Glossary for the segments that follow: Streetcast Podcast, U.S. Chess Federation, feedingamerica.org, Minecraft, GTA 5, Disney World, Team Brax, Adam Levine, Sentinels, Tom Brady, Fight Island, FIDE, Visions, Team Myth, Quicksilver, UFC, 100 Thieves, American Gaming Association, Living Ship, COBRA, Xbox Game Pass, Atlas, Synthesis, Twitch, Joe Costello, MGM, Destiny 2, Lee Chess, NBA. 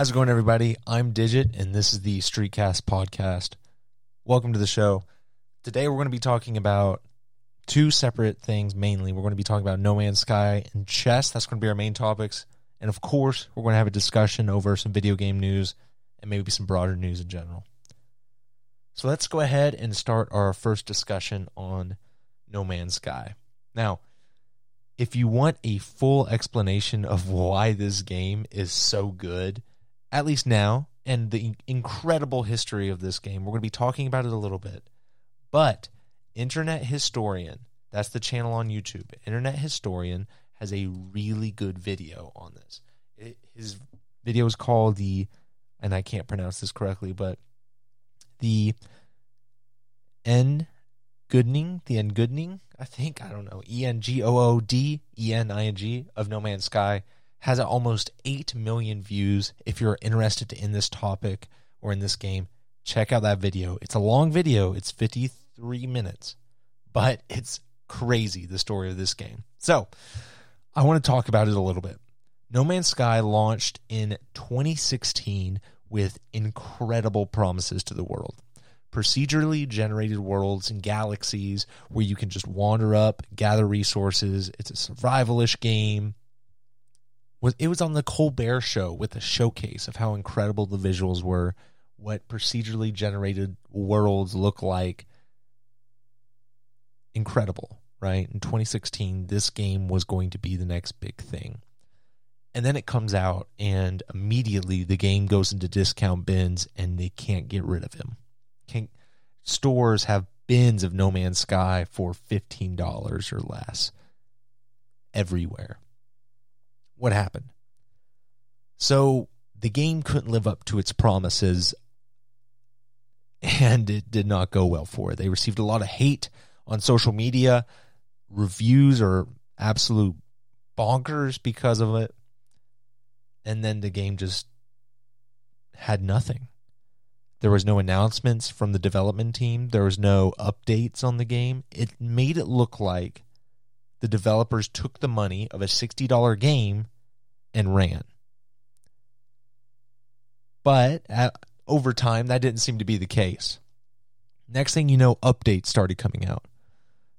How's it going, everybody? I'm Digit, and this is the Streetcast Podcast. Welcome to the show. Today, we're going to be talking about two separate things, mainly. We're going to be talking about No Man's Sky and chess. That's going to be our main topics. And, of course, we're going to have a discussion over some video game news and maybe some broader news in general. So let's go ahead and start our first discussion on No Man's Sky. Now, if you want a full explanation of why this game is so good, at least now, and the incredible history of this game, we're going to be talking about it a little bit. But Internet Historian, that's the channel on YouTube, Internet Historian has a really good video on this. His video is called the, and I can't pronounce this correctly, but the En Goodening, I think, I don't know, E-N-G-O-O-D-E-N-I-N-G of No Man's Sky has almost 8 million views. If you're interested in this topic or in this game, check out that video. It's a long video. It's 53 minutes, but it's crazy, the story of this game. So I want to talk about it a little bit. No Man's Sky launched in 2016 with incredible promises to the world. Procedurally generated worlds and galaxies where you can just wander up, gather resources. It's a survivalish game. It was on the Colbert Show with a showcase of how incredible the visuals were, what procedurally generated worlds look like. Incredible, right? In 2016, this game was going to be the next big thing. And then it comes out, and immediately the game goes into discount bins, and they can't get rid of him. Stores have bins of No Man's Sky for $15 or less everywhere. What happened? So the game couldn't live up to its promises, and it did not go well for it. They received a lot of hate on social media. Reviews are absolute bonkers because of it. And then the game just had nothing. There was no announcements from the development team. There was no updates on the game. It made it look like the developers took the money of a $60 game and ran. But over time, that didn't seem to be the case. Next thing you know, updates started coming out.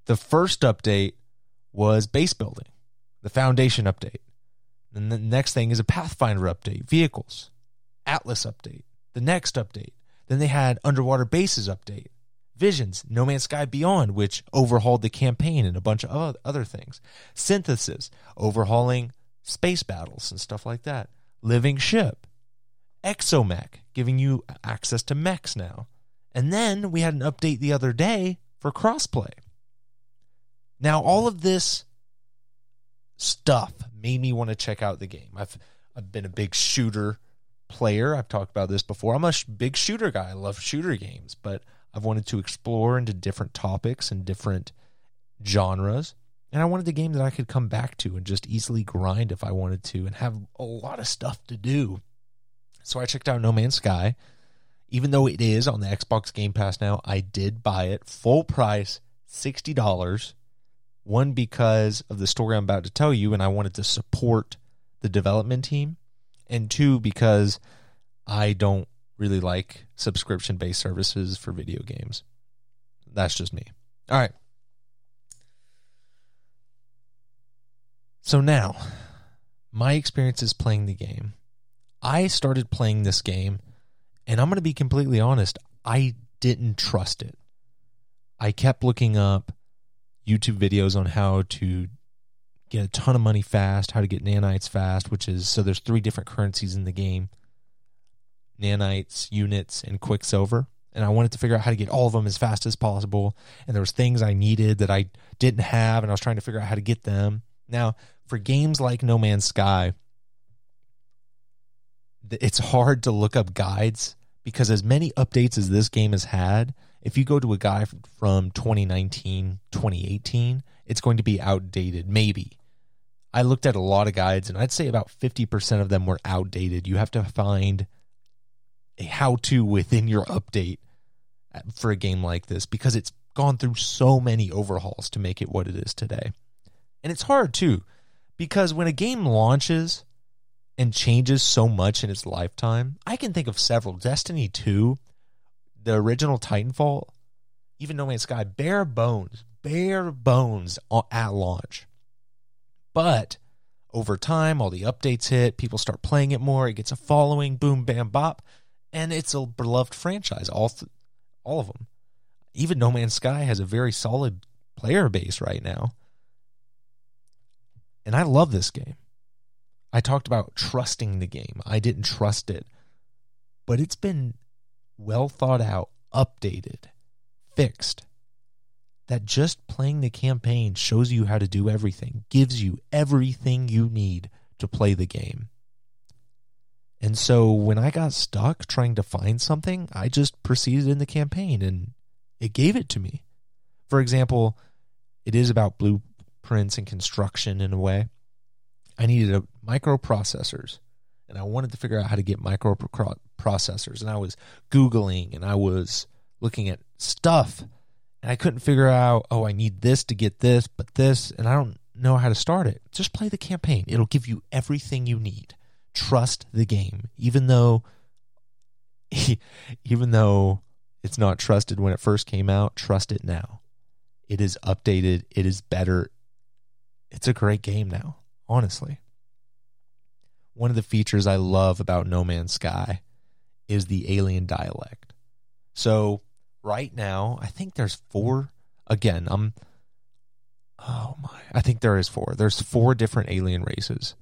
The first update was base building, the foundation update. And the next thing is a Pathfinder update, vehicles, Atlas update, the next update. Then they had Underwater Bases update, Visions, No Man's Sky Beyond, which overhauled the campaign and a bunch of other things. Synthesis, overhauling space battles and stuff like that. Living Ship, Exomech, giving you access to mechs now. And then we had an update the other day for crossplay. Now, all of this stuff made me want to check out the game. I've been a big shooter player. I've talked about this before. I'm a big shooter guy. I love shooter games, but I've wanted to explore into different topics and different genres, and I wanted a game that I could come back to and just easily grind if I wanted to and have a lot of stuff to do. So I checked out No Man's Sky. Even though it is on the Xbox Game Pass now, I did buy it full price, $60. One, because of the story I'm about to tell you, and I wanted to support the development team. And two, because I don't really like subscription-based services for video games. That's just me. All right. So now, my experience is playing the game. I started playing this game, and I'm going to be completely honest. I didn't trust it. I kept looking up YouTube videos on how to get a ton of money fast, how to get nanites fast, which is, so there's three different currencies in the game: nanites, units, and Quicksilver. And I wanted to figure out how to get all of them as fast as possible. And there was things I needed that I didn't have, and I was trying to figure out how to get them. Now, for games like No Man's Sky, it's hard to look up guides because as many updates as this game has had, if you go to a guide from 2019, 2018, it's going to be outdated, maybe. I looked at a lot of guides, and I'd say about 50% of them were outdated. You have to find a how-to within your update for a game like this because it's gone through so many overhauls to make it what it is today. And it's hard, too, because when a game launches, and changes so much in its lifetime. I can think of several. Destiny 2, the original Titanfall, even No Man's Sky, bare bones at launch. But over time, all the updates hit, people start playing it more, it gets a following, boom, bam, bop, and it's a beloved franchise, all of them. Even No Man's Sky has a very solid player base right now. And I love this game. I talked about trusting the game. I didn't trust it. But it's been well thought out, updated, fixed. That just playing the campaign shows you how to do everything, gives you everything you need to play the game. And so when I got stuck trying to find something, I just proceeded in the campaign and it gave it to me. For example, it is about blueprints and construction in a way. I needed microprocessors and I wanted to figure out how to get microprocessors. And I was Googling and I was looking at stuff. And I couldn't figure out, oh, I need this to get this, but this, and I don't know how to start it. Just play the campaign. It'll give you everything you need. Trust the game, even though it's not trusted when it first came out, trust it now. It is updated. It is better. It's a great game now, honestly. One of the features I love about No Man's Sky is the alien dialect. So right now, I think there's four. Again, I think there is four. There's four different alien races.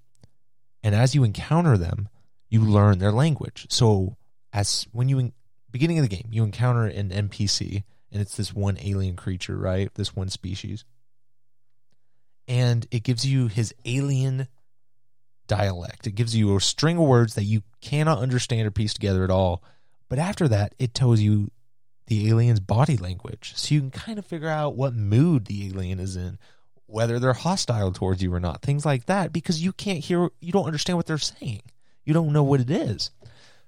And as you encounter them, you learn their language. So beginning of the game, you encounter an NPC, and it's this one alien creature, right? This one species. And it gives you his alien dialect. It gives you a string of words that you cannot understand or piece together at all. But after that, it tells you the alien's body language, so you can kind of figure out what mood the alien is in, whether they're hostile towards you or not, things like that, because you don't understand what they're saying. You don't know what it is.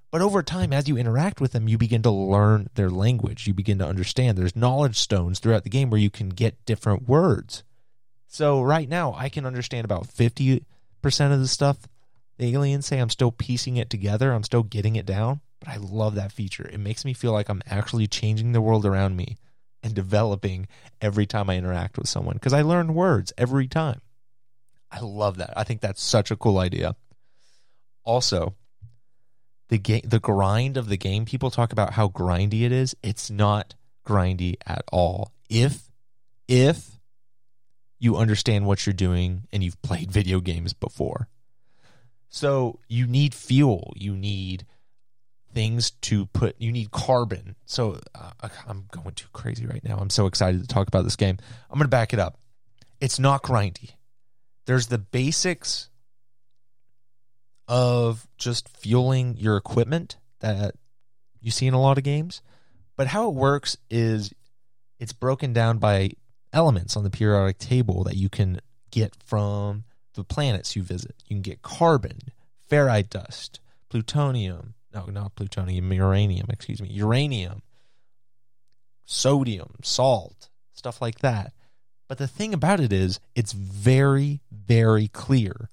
But over time, as you interact with them, you begin to learn their language. You begin to understand. There's knowledge stones throughout the game where you can get different words. So right now, I can understand about 50% of the stuff the aliens say. I'm still piecing it together. I'm still getting it down. But I love that feature. It makes me feel like I'm actually changing the world around me and developing every time I interact with someone because I learn words every time. I love that. I think that's such a cool idea. Also, the grind of the game, people talk about how grindy it is. It's not grindy at all. If you understand what you're doing and you've played video games before. So you need fuel. You need things to put, you need carbon. So I'm going too crazy right now. I'm so excited to talk about this game. I'm going to back it up. It's not grindy. There's the basics of just fueling your equipment that you see in a lot of games. But how it works is it's broken down by elements on the periodic table that you can get from the planets you visit. You can get carbon, ferrite dust, uranium, sodium, salt, stuff like that. But the thing about it is it's very, very clear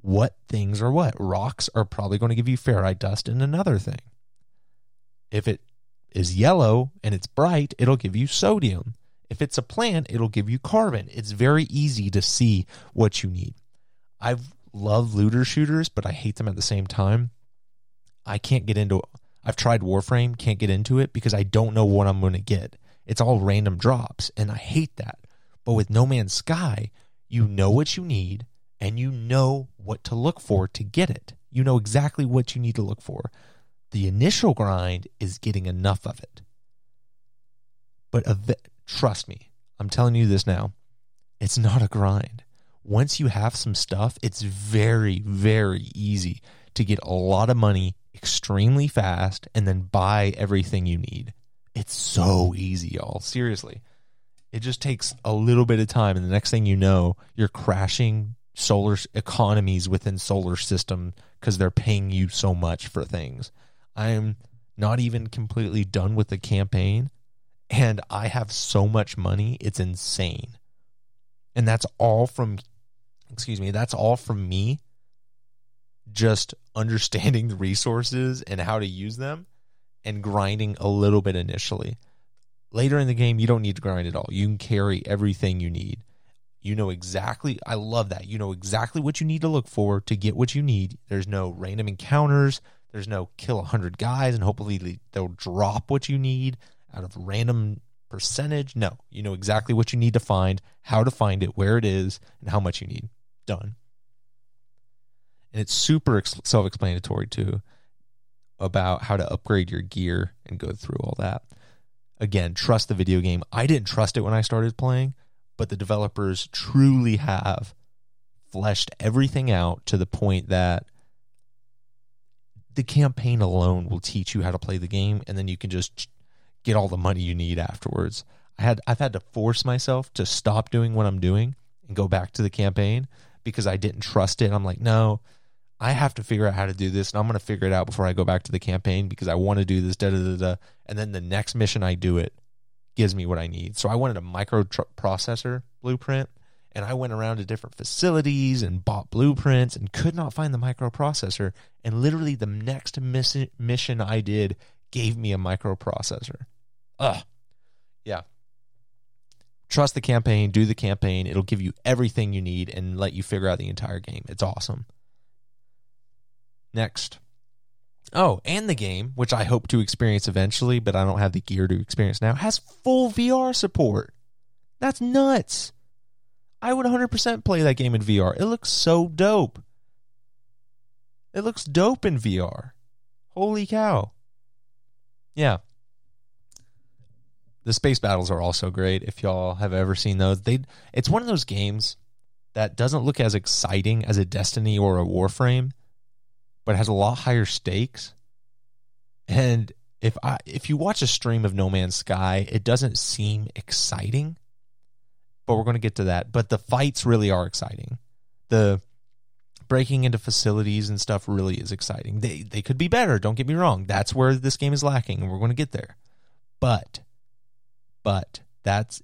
what things are what. Rocks are probably going to give you ferrite dust and another thing. If it is yellow and it's bright, it'll give you sodium. If it's a plant, it'll give you carbon. It's very easy to see what you need. I love looter shooters, but I hate them at the same time. I can't get into it. I've tried Warframe, can't get into it because I don't know what I'm going to get. It's all random drops, and I hate that. But with No Man's Sky, you know what you need, and you know what to look for to get it. You know exactly what you need to look for. The initial grind is getting enough of it. But trust me, I'm telling you this now, it's not a grind. Once you have some stuff, it's very, very easy to get a lot of money extremely fast and then buy everything you need. It's so easy, y'all. Seriously. It just takes a little bit of time, and the next thing you know, you're crashing solar economies within solar system because they're paying you so much for things. I'm not even completely done with the campaign, and I have so much money. It's insane. And that's all from me just understanding the resources and how to use them and grinding a little bit initially. Later in the game, you don't need to grind at all. You can carry everything you need. You know exactly, I love that. You know exactly what you need to look for to get what you need. There's no random encounters. There's no kill 100 guys and hopefully they'll drop what you need out of random percentage. No, you know exactly what you need to find, how to find it, where it is, and how much you need. Done. And it's super self-explanatory too about how to upgrade your gear and go through all that. Again, trust the video game. I didn't trust it when I started playing, but the developers truly have fleshed everything out to the point that the campaign alone will teach you how to play the game, and then you can just get all the money you need afterwards. I've had to force myself to stop doing what I'm doing and go back to the campaign because I didn't trust it. I'm like, no, I have to figure out how to do this, and I'm going to figure it out before I go back to the campaign because I want to do this, da-da-da-da, and then the next mission I do it gives me what I need. So I wanted a microprocessor blueprint, and I went around to different facilities and bought blueprints and could not find the microprocessor, and literally the next mission I did gave me a microprocessor. Ugh. Yeah. Trust the campaign, do the campaign. It'll give you everything you need and let you figure out the entire game. It's awesome. Next. Oh, and the game, which I hope to experience eventually, but I don't have the gear to experience now, has full VR support. That's nuts. I would 100% play that game in VR. It looks so dope. It looks dope in VR. Holy cow. Yeah. The space battles are also great. If y'all have ever seen those, it's one of those games that doesn't look as exciting as a Destiny or a Warframe, but has a lot higher stakes. And if you watch a stream of No Man's Sky, it doesn't seem exciting, but we're going to get to that. But the fights really are exciting. The breaking into facilities and stuff really is exciting. They could be better, don't get me wrong. That's where this game is lacking, and we're going to get there. But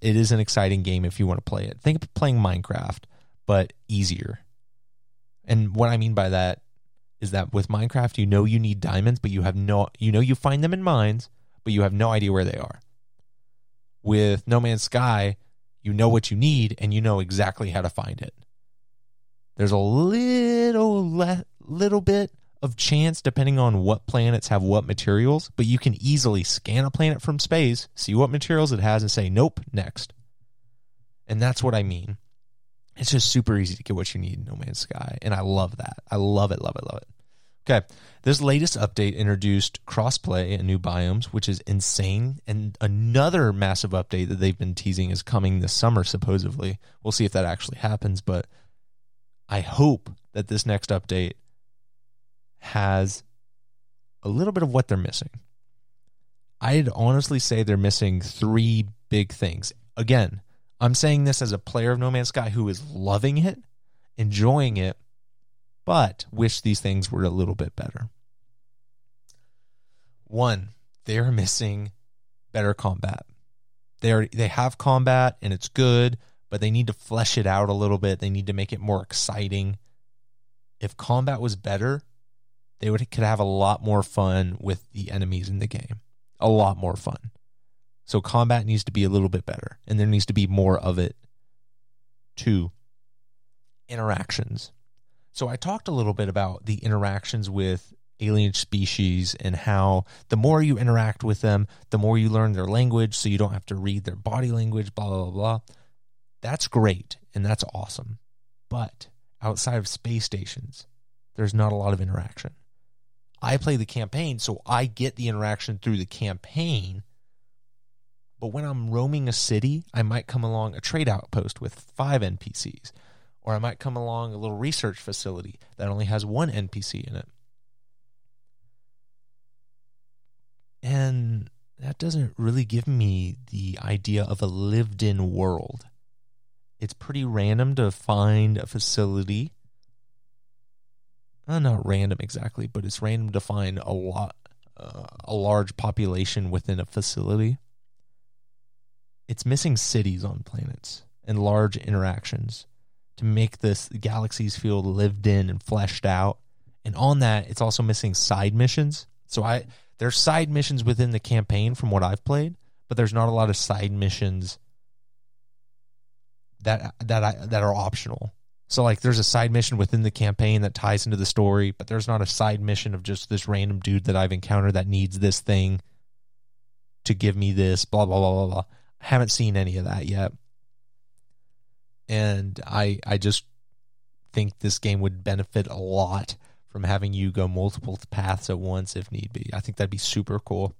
it is an exciting game if you want to play it. Think of playing Minecraft, but easier. And what I mean by that is that with Minecraft, you know you need diamonds, but you find them in mines, but you have no idea where they are. With No Man's Sky, you know what you need, and you know exactly how to find it. There's a little bit of chance depending on what planets have what materials, but you can easily scan a planet from space, see what materials it has, and say, nope, next. And that's what I mean. It's just super easy to get what you need in No Man's Sky, and I love that. I love it, love it, love it. Okay, this latest update introduced crossplay and new biomes, which is insane, and another massive update that they've been teasing is coming this summer, supposedly. We'll see if that actually happens, but I hope that this next update has a little bit of what they're missing. I'd honestly say they're missing three big things. Again, I'm saying this as a player of No Man's Sky who is loving it, enjoying it, but wish these things were a little bit better. One, they're missing better combat. They have combat, and it's good, but they need to flesh it out a little bit. They need to make it more exciting. If combat was better, they could have a lot more fun with the enemies in the game. A lot more fun. So combat needs to be a little bit better, and there needs to be more of it. Two, interactions. So I talked a little bit about the interactions with alien species and how the more you interact with them, the more you learn their language, so you don't have to read their body language, blah, blah, blah. That's great, and that's awesome. But outside of space stations, there's not a lot of interaction. I play the campaign, so I get the interaction through the campaign. But when I'm roaming a city, I might come along a trade outpost with 5 NPCs. Or I might come along a little research facility that only has 1 NPC in it. And that doesn't really give me the idea of a lived-in world. It's pretty random to find a facility. Not random exactly, but it's random to find a large population within a facility. It's missing cities on planets and large interactions to make this galaxies feel lived in and fleshed out And on that, it's also missing side missions. So there's side missions within the campaign from what I've played, but there's not a lot of side missions that are optional. So like there's a side mission within the campaign that ties into the story, but there's not a side mission of just this random dude that I've encountered that needs this thing to give me this, blah, blah, blah, blah, blah. I haven't seen any of that yet. And I just think this game would benefit a lot from having you go multiple paths at once if need be. I think that'd be super cool.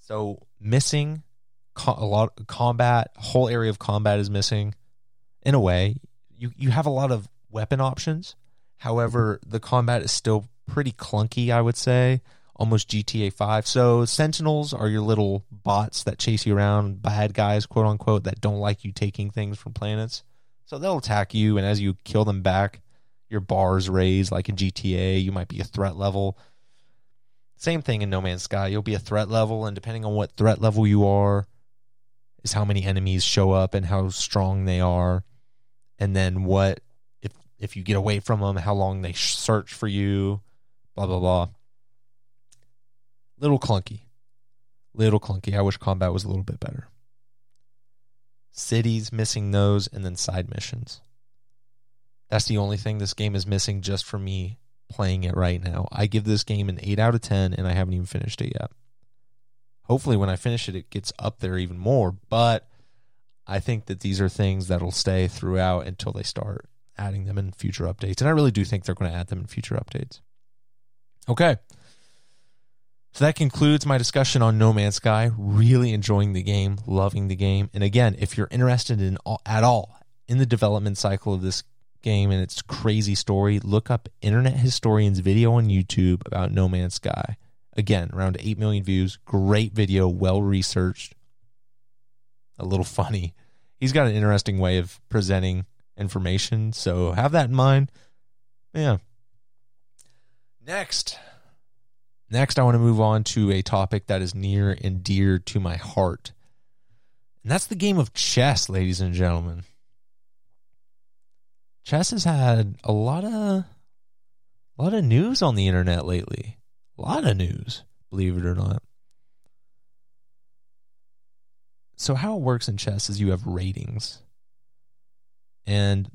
So missing a lot of combat, whole area of combat is missing in a way. You have a lot of weapon options. However, the combat is still pretty clunky, I would say. Almost GTA 5. So Sentinels are your little bots that chase you around, bad guys, quote unquote, that don't like you taking things from planets. So they'll attack you, and as you kill them back, your bars raise like in GTA. You might be a threat level. Same thing in No Man's Sky. You'll be a threat level, and depending on what threat level you are, is how many enemies show up and how strong they are. And then what, if you get away from them, how long they search for you, blah, blah, blah. Little clunky. I wish combat was a little bit better. Cities, missing those, and then side missions. That's the only thing this game is missing just for me playing it right now. I give this game an 8 out of 10, and I haven't even finished it yet. Hopefully when I finish it, it gets up there even more, but I think that these are things that'll stay throughout until they start adding them in future updates. And I really do think they're going to add them in future updates. Okay. So that concludes my discussion on No Man's Sky. Really enjoying the game, loving the game. And again, if you're interested at all in the development cycle of this game and its crazy story, look up Internet Historian's video on YouTube about No Man's Sky. Again, around 8 million views. Great video, well-researched. A little funny. He's got an interesting way of presenting information, so have that in mind. Yeah. Next, I want to move on to a topic that is near and dear to my heart. And that's the game of chess, ladies and gentlemen. Chess has had a lot of news on the internet lately. A lot of news, believe it or not. So how it works in chess is you have ratings. And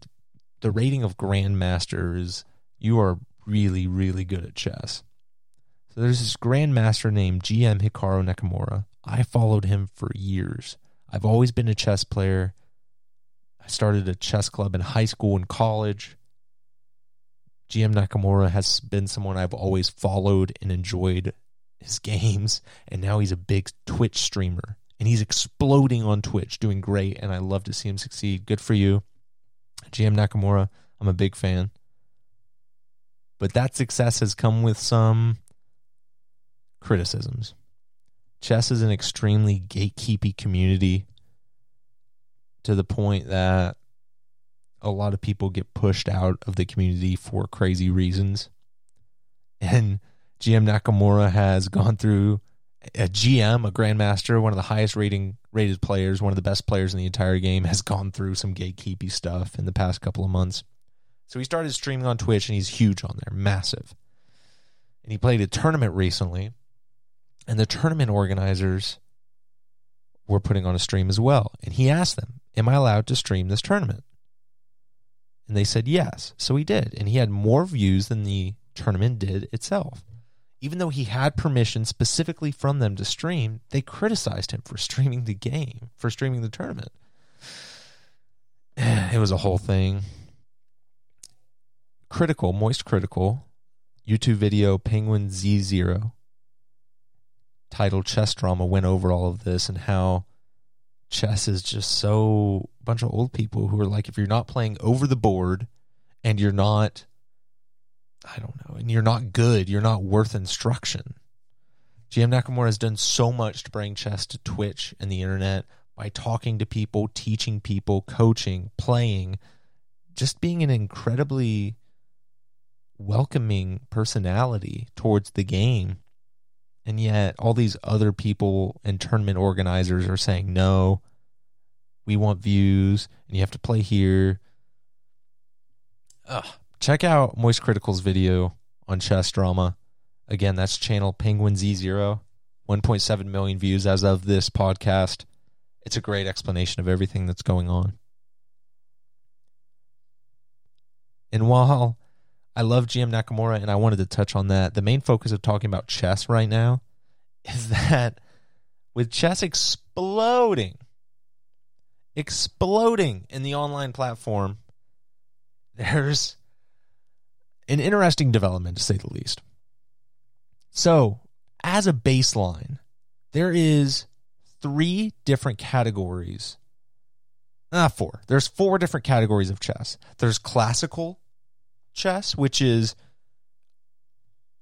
the rating of Grandmaster is you are really, really good at chess. So there's this Grandmaster named GM Hikaru Nakamura. I followed him for years. I've always been a chess player. I started a chess club in high school and college. GM Nakamura has been someone I've always followed and enjoyed his games. And now he's a big Twitch streamer. And he's exploding on Twitch, doing great, and I love to see him succeed. Good for you, GM Nakamura. I'm a big fan. But that success has come with some criticisms. Chess is an extremely gatekeepy community to the point that a lot of people get pushed out of the community for crazy reasons. And GM Nakamura has gone through a GM, a grandmaster, one of the highest rated players, one of the best players in the entire game, has gone through some gatekeepy stuff in the past couple of months. So he started streaming on Twitch, and he's huge on there, massive. And he played a tournament recently, and the tournament organizers were putting on a stream as well. And he asked them, am I allowed to stream this tournament? And they said yes. So he did, and he had more views than the tournament did itself. Even though he had permission specifically from them to stream, they criticized him for streaming the game, for streaming the tournament. It was a whole thing. Critical, Moist Critical, YouTube video Penguin Z0, titled Chess Drama, went over all of this and how chess is just so a bunch of old people who are like, if you're not playing over the board and you're not, I don't know, and you're not good, you're not worth instruction. GM Nakamura has done so much to bring chess to Twitch and the internet by talking to people, teaching people, coaching, playing, just being an incredibly welcoming personality towards the game. And yet all these other people and tournament organizers are saying, no, we want views and you have to play here. Ugh. check out Moist Critical's video on chess drama. Again, that's channel Penguin Z0. 1.7 million views as of this podcast. It's a great explanation of everything that's going on. And while I love GM Nakamura and I wanted to touch on that, the main focus of talking about chess right now is that with chess exploding in the online platform, there's an interesting development, to say the least. So, as a baseline, there is four different categories of chess. There's classical chess, which is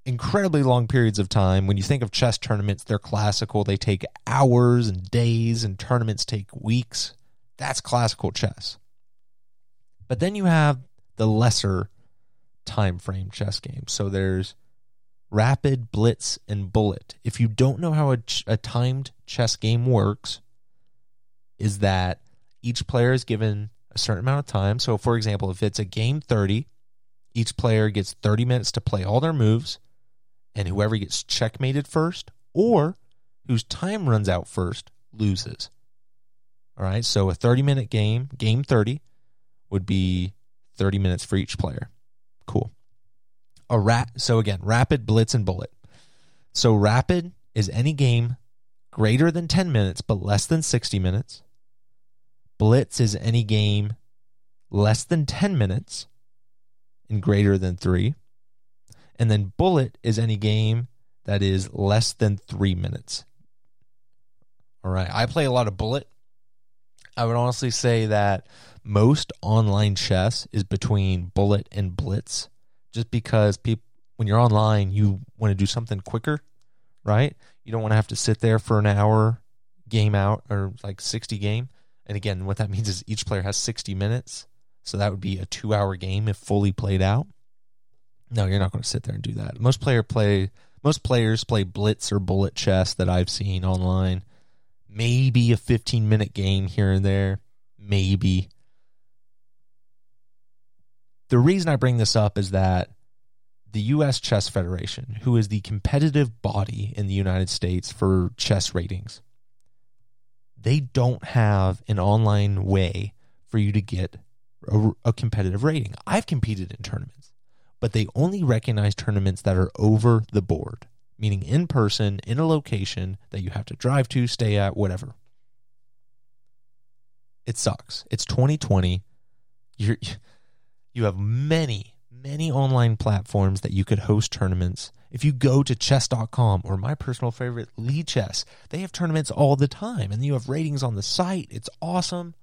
incredibly long periods of time. When you think of chess tournaments, they're classical. They take hours and days, and tournaments take weeks. That's classical chess. But then you have the lesser time frame chess games. So there's rapid, blitz, and bullet. If you don't know how a timed chess game works, is that each player is given a certain amount of time. So, for example, if it's a game 30, each player gets 30 minutes to play all their moves, and whoever gets checkmated first or whose time runs out first loses. All right, so a 30-minute game, game 30, would be 30 minutes for each player. Cool. So again, rapid, blitz, and bullet. So rapid is any game greater than 10 minutes but less than 60 minutes. Blitz is any game less than 10 minutes and greater than 3. And then bullet is any game that is less than 3 minutes. All right, I play a lot of bullet. I would honestly say that most online chess is between bullet and blitz, just because when you're online, you want to do something quicker, right? You don't want to have to sit there for an hour, game out, or like 60 game. And again, what that means is each player has 60 minutes. So that would be a 2-hour game if fully played out. No, you're not going to sit there and do that. Most players play blitz or bullet chess that I've seen online. Maybe a 15-minute game here and there. Maybe. The reason I bring this up is that the U.S. Chess Federation, who is the competitive body in the United States for chess ratings, they don't have an online way for you to get a competitive rating. I've competed in tournaments, but they only recognize tournaments that are over the board, meaning in person, in a location that you have to drive to, stay at, whatever. It sucks. It's 2020. You have many, many online platforms that you could host tournaments. If you go to chess.com or my personal favorite, Lee Chess, they have tournaments all the time, and you have ratings on the site. It's awesome.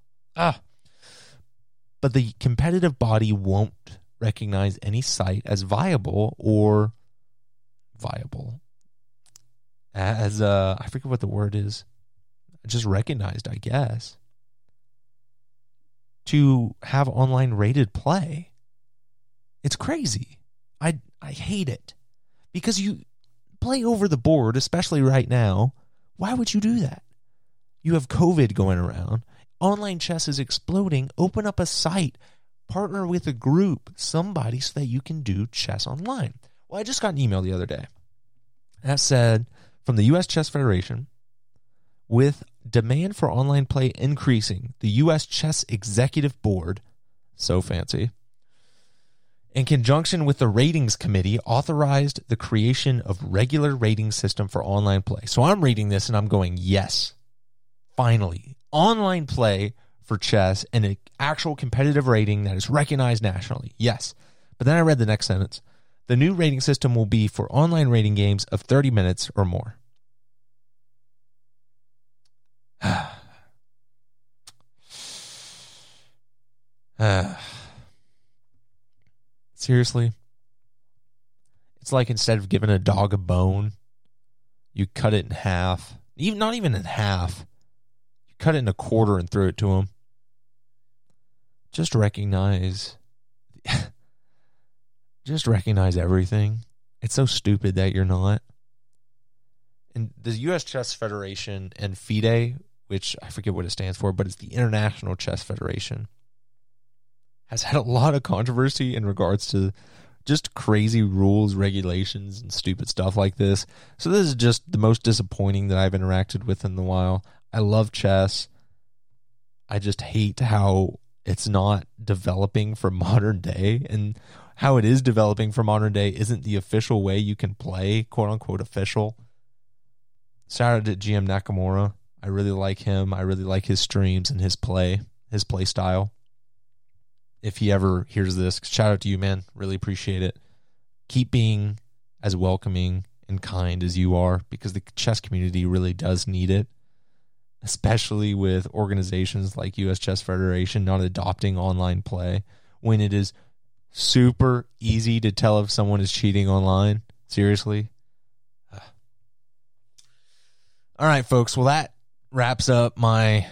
But the competitive body won't recognize any site as viable. As, I forget what the word is. Just recognized, I guess, to have online rated play. It's crazy. I hate it. Because you play over the board, especially right now. Why would you do that? You have COVID going around. Online chess is exploding. Open up a site. Partner with a group, somebody, so that you can do chess online. Well, I just got an email the other day that said, from the U.S. Chess Federation, with demand for online play increasing, the U.S. Chess Executive Board, so fancy, in conjunction with the Ratings Committee, authorized the creation of regular rating system for online play. So I'm reading this and I'm going, yes, finally, online play for chess and an actual competitive rating that is recognized nationally. Yes. But then I read the next sentence. The new rating system will be for online rating games of 30 minutes or more. Seriously? It's like instead of giving a dog a bone, you cut it in half. Not even in half. You cut it in a quarter and throw it to him. Just recognize everything. It's so stupid that you're not. And the U.S. Chess Federation and FIDE, which I forget what it stands for, but it's the International Chess Federation, has had a lot of controversy in regards to just crazy rules, regulations, and stupid stuff like this. So this is just the most disappointing that I've interacted with in a while. I love chess. I just hate how it's not developing for modern day, and how it is developing for modern day isn't the official way you can play, quote-unquote official. Shout out to GM Nakamura. I really like him. I really like his streams and his play style. If he ever hears this, shout out to you, man. Really appreciate it. Keep being as welcoming and kind as you are, because the chess community really does need it, especially with organizations like U.S. Chess Federation not adopting online play when it is super easy to tell if someone is cheating online. Seriously. All right, folks. Well, that wraps up my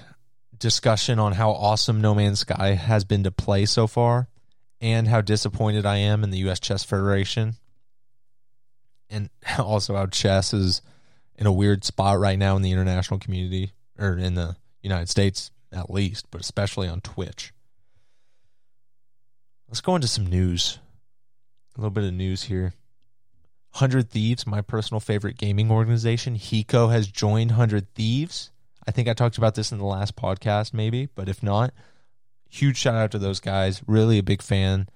discussion on how awesome No Man's Sky has been to play so far, and how disappointed I am in the U.S. Chess Federation, and also how chess is in a weird spot right now in the international community, or in the United States at least, but especially on Twitch. Let's go into some news. A little bit of news here. 100 Thieves, my personal favorite gaming organization, Hiko has joined 100 Thieves. I think I talked about this in the last podcast maybe, but if not, huge shout out to those guys. Really a big fan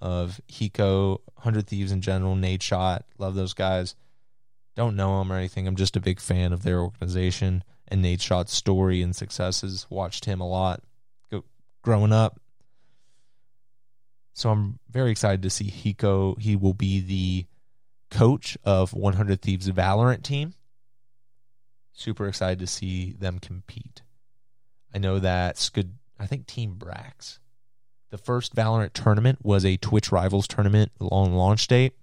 of Hiko, 100 Thieves in general, Nate Schott. Love those guys. Don't know them or anything. I'm just a big fan of their organization and Nate Schott's story and successes. Watched him a lot growing up. So I'm very excited to see Hiko. He will be the coach of 100 Thieves Valorant team. Super excited to see them compete. I know that's good. I think Team Brax. The first Valorant tournament was a Twitch Rivals tournament on launch date.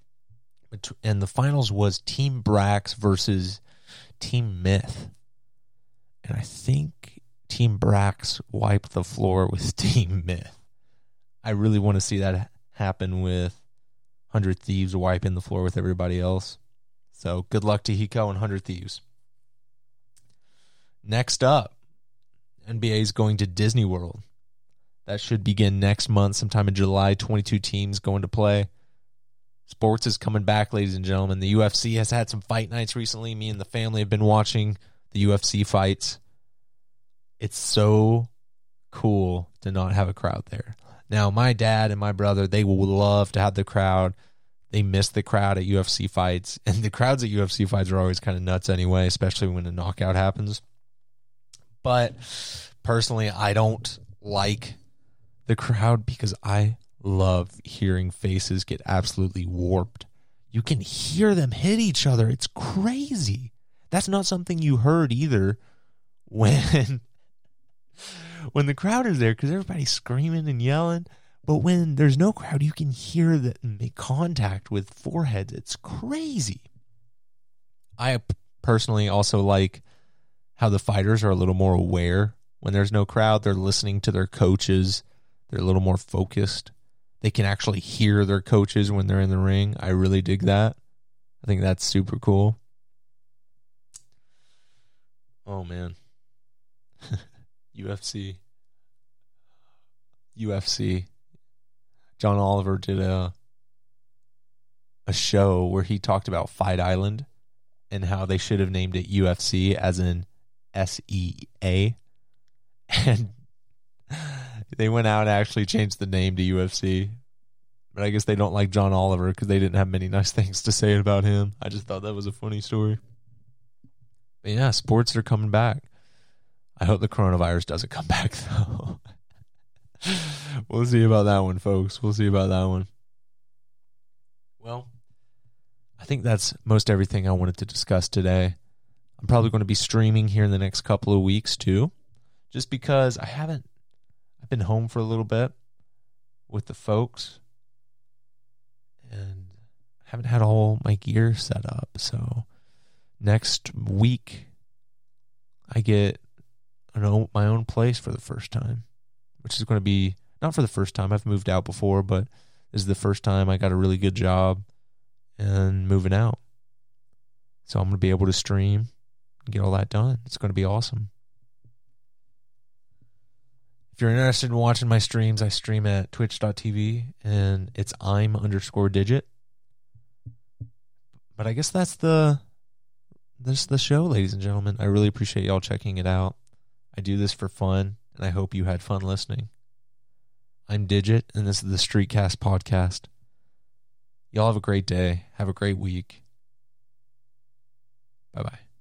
And the finals was Team Brax versus Team Myth. And I think Team Brax wiped the floor with Team Myth. I really want to see that happen with 100 Thieves wiping the floor with everybody else. So good luck to Hiko and 100 Thieves. Next up, NBA is going to Disney World. That should begin next month, sometime in July. 22 teams going to play. Sports is coming back, ladies and gentlemen. The UFC has had some fight nights recently. Me and the family have been watching the UFC fights. It's so cool to not have a crowd there. Now, my dad and my brother, they will love to have the crowd. They miss the crowd at UFC fights. And the crowds at UFC fights are always kind of nuts anyway, especially when a knockout happens. But personally, I don't like the crowd because I love hearing faces get absolutely warped. You can hear them hit each other. It's crazy. That's not something you heard either when the crowd is there, because everybody's screaming and yelling. But when there's no crowd, you can hear that and make contact with foreheads. It's crazy. I personally also like how the fighters are a little more aware when there's no crowd. They're listening to their coaches. They're a little more focused. They can actually hear their coaches when they're in the ring. I really dig that. I think that's super cool. Oh, man. UFC. John Oliver did a show where he talked about Fight Island and how they should have named it UFC, as in SEA, and they went out and actually changed the name to UFC. But I guess they don't like John Oliver because they didn't have many nice things to say about him. I just thought that was a funny story. But yeah, sports are coming back. I hope the coronavirus doesn't come back though. We'll see about that one, folks. We'll see about that one. Well, I think that's most everything I wanted to discuss today. I'm probably going to be streaming here in the next couple of weeks too, just because I've been home for a little bit with the folks and haven't had all my gear set up. So next week I get my own place for the first time, which is going to be, not for the first time, I've moved out before, but this is the first time I got a really good job and moving out. So I'm going to be able to stream and get all that done. It's going to be awesome. If you're interested in watching my streams, I stream at twitch.tv, and it's _digit. But I guess that's the show, ladies and gentlemen. I really appreciate y'all checking it out. I do this for fun, and I hope you had fun listening. I'm Digit, and this is the Streetcast Podcast. Y'all have a great day. Have a great week. Bye-bye.